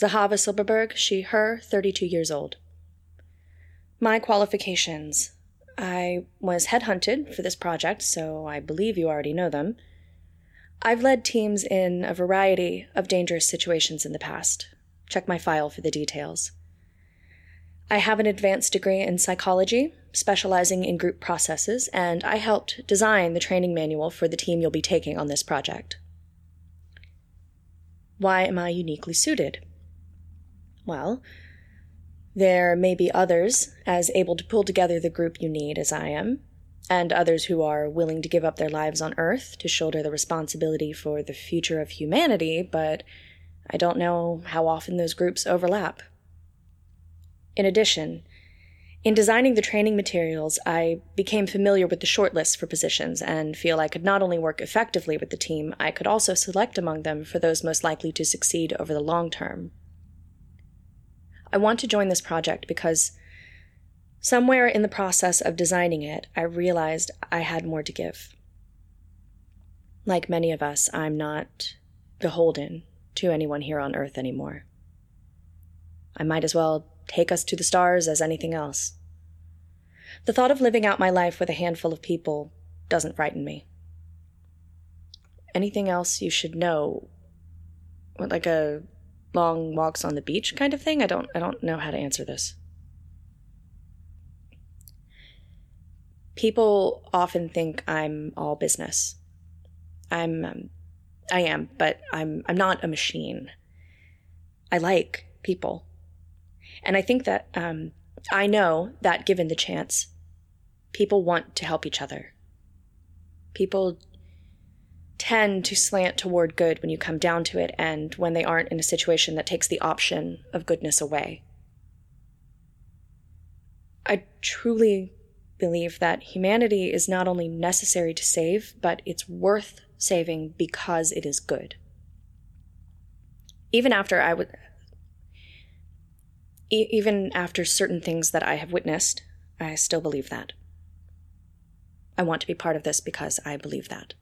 Zahava Silberberg, she, her, 32 years old. My qualifications. I was headhunted for this project, so I believe you already know them. I've led teams in a variety of dangerous situations in the past. Check my file for the details. I have an advanced degree in psychology, specializing in group processes, and I helped design the training manual for the team you'll be taking on this project. Why am I uniquely suited? Well, there may be others as able to pull together the group you need as I am, and others who are willing to give up their lives on Earth to shoulder the responsibility for the future of humanity, but I don't know how often those groups overlap. In addition, in designing the training materials, I became familiar with the shortlist for positions and feel I could not only work effectively with the team, I could also select among them for those most likely to succeed over the long term. I want to join this project because somewhere in the process of designing it, I realized I had more to give. Like many of us, I'm not beholden to anyone here on Earth anymore. I might as well take us to the stars as anything else. The thought of living out my life with a handful of people doesn't frighten me. Anything else you should know? Like a long walks on the beach kind of thing? I don't know how to answer this. People often think I'm all business. I am, but I'm not a machine. I like people. And I think that I know that given the chance, people want to help each other. People tend to slant toward good when you come down to it and when they aren't in a situation that takes the option of goodness away. I truly believe that humanity is not only necessary to save, but it's worth saving because it is good. Even after certain things that I have witnessed, I still believe that. I want to be part of this because I believe that.